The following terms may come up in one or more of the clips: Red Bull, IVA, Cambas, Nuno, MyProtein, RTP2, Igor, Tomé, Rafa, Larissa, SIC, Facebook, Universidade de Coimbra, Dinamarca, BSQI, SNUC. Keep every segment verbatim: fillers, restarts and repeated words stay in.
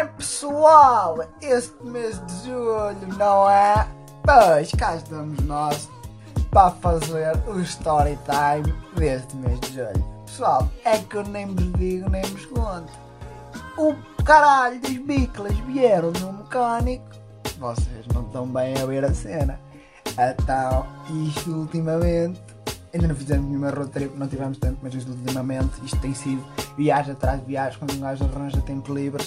ar, pessoal! Este mês de julho, não é? Pois cá estamos nós para fazer o story time deste mês de julho. Pessoal, é que eu nem vos digo nem vos conto. O caralho das biclas vieram de um mecânico. Vocês não estão bem a ver a cena. Então, isto ultimamente, ainda não fizemos nenhuma road trip, não tivemos tempo, mas isto ultimamente, isto tem sido viagem atrás de viagem, quando um gajo arranja tempo livre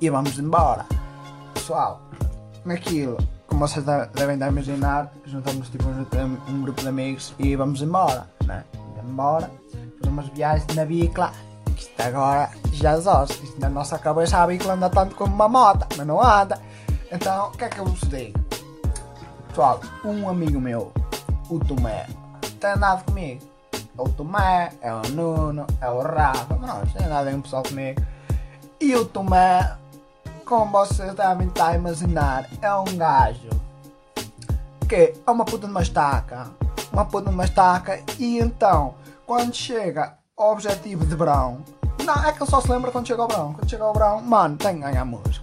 e vamos embora. Pessoal, naquilo, como vocês devem estar a imaginar, juntamos tipo um, um grupo de amigos e vamos embora, né? Vamos embora, fazer umas viagens na bicla, que isto agora já zós, isto na nossa cabeça a bicla anda tanto como uma moto, mas não anda. Então, o que é que eu vos digo? Pessoal, um amigo meu, o Tomé, tem andado comigo. É o Tomé, é o Nuno, é o Rafa, mas não, tem andado aí um pessoal comigo. E o Tomé, como vocês devem estar a imaginar, é um gajo que é uma puta de uma estaca, uma puta de uma estaca, e então, quando chega ao objetivo de verão, não, é que ele só se lembra quando chega ao verão, quando chega ao verão, mano, tem que ganhar músculo,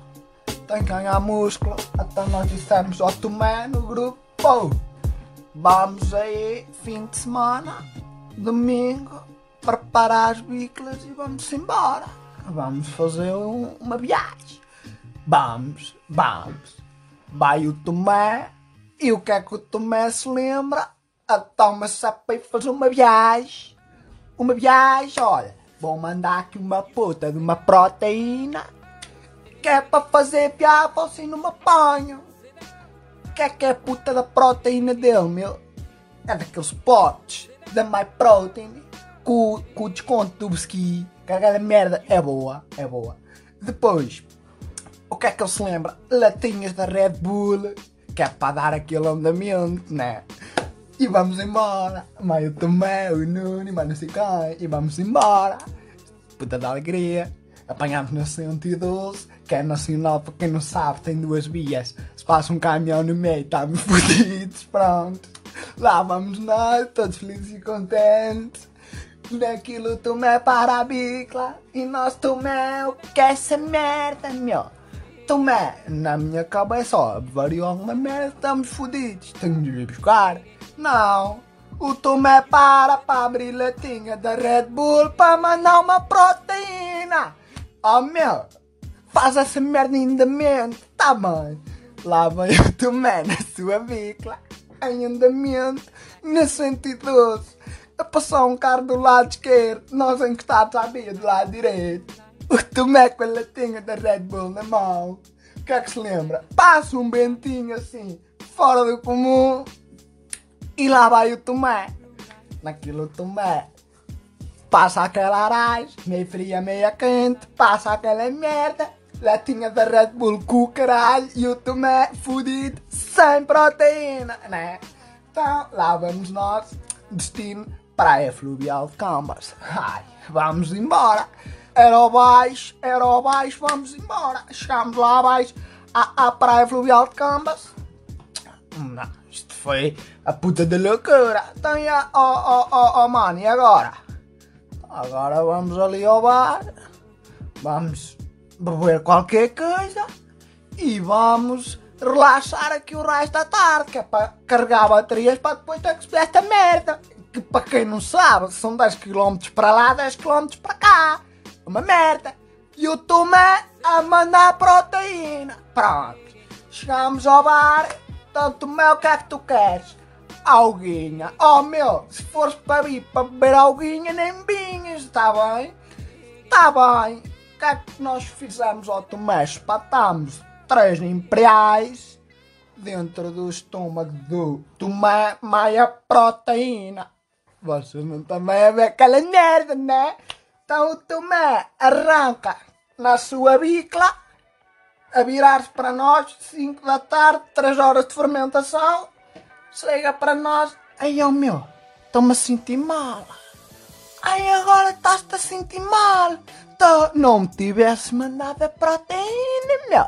tem que ganhar músculo, até nós dissemos ao Tomé no grupo, pô, vamos aí, fim de semana, domingo, preparar as biclas e vamos embora. Vamos fazer um, uma viagem. Vamos, vamos. Vai o Tomé, e o que é que o Tomé se lembra? Então, mas sabe para ir fazer uma viagem. Uma viagem, olha, vou mandar aqui uma puta de uma proteína, que é para fazer viagem, assim não me apanho. O que é que é a puta da proteína dele, meu? É daqueles potes da MyProtein com, com o desconto do B S Q I. Aquela merda é boa, é boa. Depois, o que é que ele se lembra? Latinhas da Red Bull, que é para dar aquele andamento, né? E vamos embora. Mas eu também, o Nuno, mas não sei quem. E vamos embora. Puta da alegria. Apanhámos na cento e doze, que é nacional, para quem não sabe, tem duas vias. Se passa um caminhão no meio, estamos fodidos, pronto. Lá vamos nós, todos felizes e contentes. Daquilo Tomé para a bicla, e nós Tomé, o que é essa merda, meu? Tomé, na minha cabeça, ó, variou alguma merda, estamos fodidos, tenho de ir buscar. Não, o Tomé para para abrir latinha da Red Bull para mandar uma proteína. Oh meu, faz essa merda em andamento, tá bem. Lá vai o Tomé na sua bicla, em andamento, na cento e doze, a passar um carro do lado esquerdo, nós encostados à via do lado direito. O Tomé com a latinha da Red Bull na mão, o que é que se lembra? Passa um bentinho assim, fora do comum, e lá vai o Tomé. Naquilo o Tomé passa aquela aragem, meio fria, meio quente, passa aquela merda, latinha da Red Bull com o caralho, e o Tomé fudido, sem proteína, né? Então, lá vamos nós, destino, praia fluvial de Cambas. Ai, vamos embora. Era ao baixo, era ao baixo, vamos embora. Chegámos lá abaixo, à, à praia fluvial de Cambas. Não, isto foi a puta de loucura. Então, já, oh, oh, oh, oh, mano, e agora? Agora vamos ali ao bar, vamos beber qualquer coisa e vamos relaxar aqui o resto da tarde, que é para carregar baterias para depois ter que subir esta merda. Que para quem não sabe, são dez quilômetros para lá, dez quilômetros para cá. Uma merda. E o Tomé a mandar proteína. Pronto. Chegamos ao bar, então Tomé, o que é que tu queres? Alguinha. Oh meu, se fores para vir para beber alguinha, nem vinhas, está bem? Está bem. O que é que nós fizemos ao Tomé? Espatámos três imperiais dentro do estômago do Tomé, maia proteína. Vocês não estão bem a ver aquela merda, né? Então o Tomé arranca na sua bicla a virar-se para nós, cinco da tarde, três horas de fermentação. Chega para nós, ai ó meu, estou-me a sentir mal. Ai agora estás-te a sentir mal. Tô, não me tivesse mandado a proteína, meu.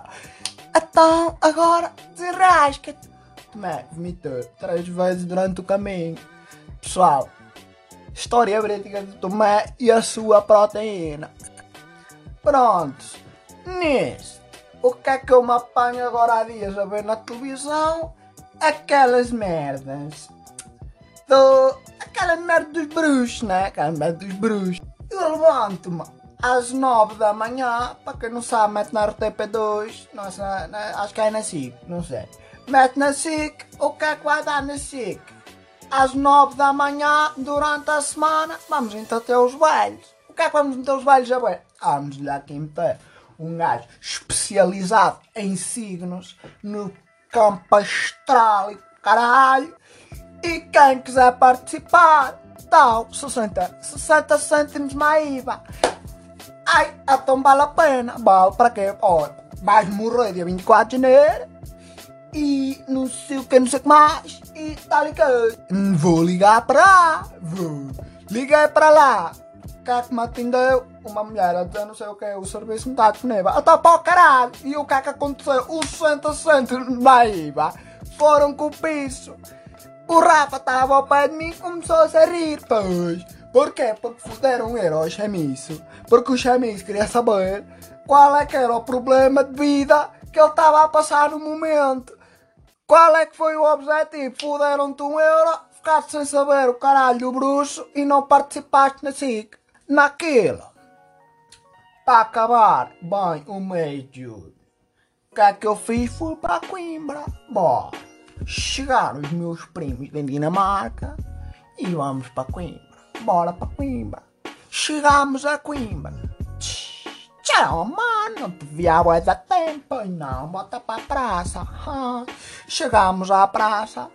Então agora desenrasca-te. Tomé vomitou três vezes durante o caminho. Pessoal, história brítica de Tomé e a sua proteína. Prontos, Nisto, o que é que eu me apanho agora há dias a ver na televisão? Aquelas merdas. Do... Aquela merda dos bruxos, né? Aquela merda dos bruxos. Eu levanto-me às nove da manhã, para quem não sabe, mete na R T P dois, nossa, na, na, acho que é na S I C, não sei. Mete na S I C, o que é que vai dar na S I C? Às nove da manhã, durante a semana, vamos entreter os velhos. O que é que vamos meter os velhos a ver? Vamos lá aqui meter um gajo especializado em signos, no campo astral e caralho. E quem quiser participar, tal, sessenta cêntimos mais I V A. Ai, então vale a pena. Vale para quê? Olha, vais morrer dia vinte e quatro de janeiro e não sei o que, não sei o que mais. E tal e que vou ligar para lá. Vou. Liguei para lá. Quem é que me atendeu? Uma mulher a dizer não sei o que, o serviço não está disponível. Até para o caralho. E o que é que aconteceu? Os sessenta cêntimos mais I V A foram com o piso. O Rafa estava ao pé de mim e começou a se rir, pois. Porquê? Porque fuderam um herói chamiço. Porque o chamiço queria saber qual é que era o problema de vida que ele estava a passar no momento. Qual é que foi o objetivo? Fuderam-te um euro, ficaste sem saber o caralho do bruxo e não participaste na S I C. Naquilo. Para acabar bem o mês de julho, o que é que eu fiz? Fui para Coimbra. Bom. Chegaram os meus primos da Dinamarca e vamos para Coimbra. Bora para Coimbra. Chegámos a Coimbra. Tchau, mano, não te vi há muito tempo. Não, bota para a praça. Ah. Chegámos à praça.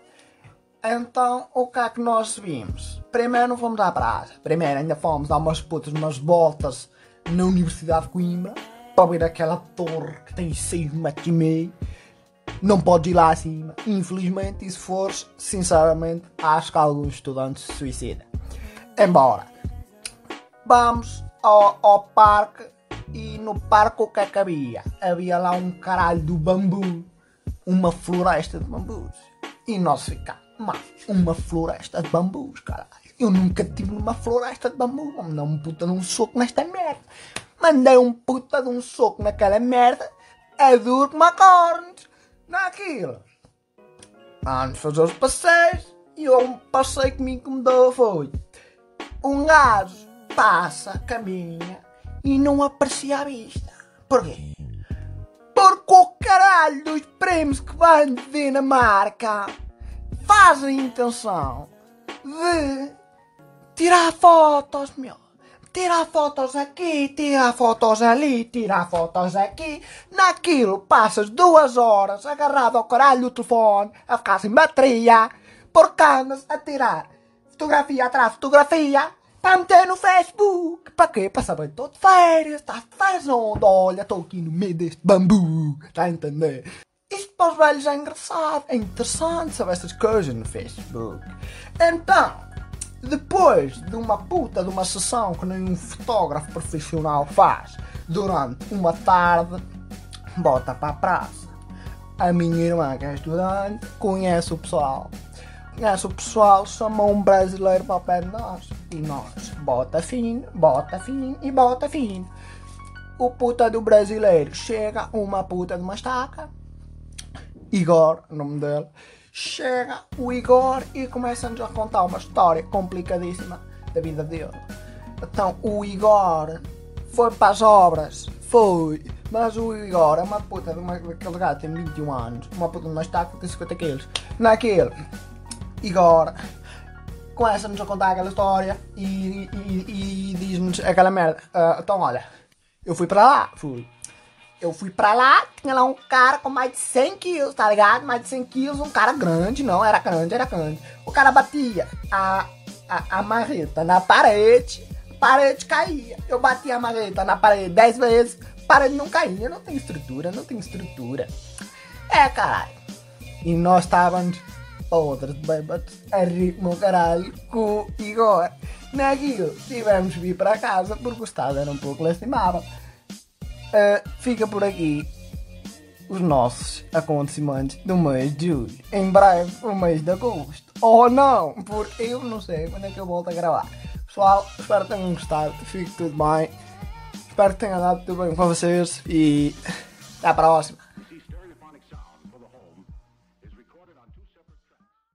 Então, o que é que nós vimos? Primeiro não fomos à praça. Primeiro ainda fomos dar umas putas, umas voltas na Universidade de Coimbra. Para ver aquela torre que tem seis metros e meio. Não podes ir lá acima. Infelizmente, e se fores, sinceramente, acho que alguns estudantes se suicidam. Embora. Vamos ao, ao parque. E no parque o que é que havia? Havia lá um caralho do bambu. Uma floresta de bambus. E nós ficámos. Mas uma floresta de bambus, caralho. Eu nunca tive numa floresta de bambu. Vamos dar um puta de um soco nesta merda. Mandei um puta de um soco naquela merda. É duro como a carne. Naquilo. Vamos fazer os passeios. E um passeio que me incomodou foi. Um gajo passa, caminha e não aparecia à vista. Porquê? Porque o caralho dos primos que vêm de Dinamarca fazem a intenção de tirar fotos, meu. Tirar fotos aqui, tirar fotos ali, tirar fotos aqui. Naquilo passas duas horas agarrado ao caralho do telefone, a ficar sem bateria, porque andas a tirar fotografia atrás de fotografia para meter no Facebook. Para quê? Para saber, estou de férias, estás de férias onde? Olha, estou aqui no meio deste bambu, está a entender? Isto para os velhos é engraçado, é interessante saber essas coisas no Facebook. Então... Depois de uma puta de uma sessão que nenhum fotógrafo profissional faz durante uma tarde, bota para a praça. A minha irmã, que é estudante, conhece o pessoal. Conhece o pessoal, chama um brasileiro para o pé de nós. E nós, bota fino, bota fino e bota fino. O puta do brasileiro chega, uma puta de uma estaca. Igor, nome dele. Chega o Igor e começa-nos a contar uma história complicadíssima da vida dele. Então o Igor foi para as obras, foi, mas o Igor é uma puta de uma, aquele gato tem vinte e um anos, uma puta de uma estaca tem cinquenta quilos. Naquele, Igor começa-nos a contar aquela história e, e, e, e diz-nos aquela merda. Uh, então olha, eu fui para lá, fui. Eu fui pra lá, tinha lá um cara com mais de cem quilos, tá ligado? Mais de cem quilos, um cara grande, não, era grande, era grande. O cara batia a, a, a marreta na parede, a parede caía. Eu batia a marreta na parede dez vezes, a parede não caía, não tem estrutura, não tem estrutura. É, caralho. E nós estávamos podres, bêbados, a ritmo, caralho, com o Igor. Naquilo, tivemos que vir pra casa porque o estado era um pouco lastimável. Uh, fica por aqui os nossos acontecimentos do mês de julho. Em breve, o mês de agosto. Ou não, porque eu não sei quando é que eu volto a gravar. Pessoal, espero que tenham gostado. Fique tudo bem. Espero que tenha dado tudo bem para vocês e até a próxima.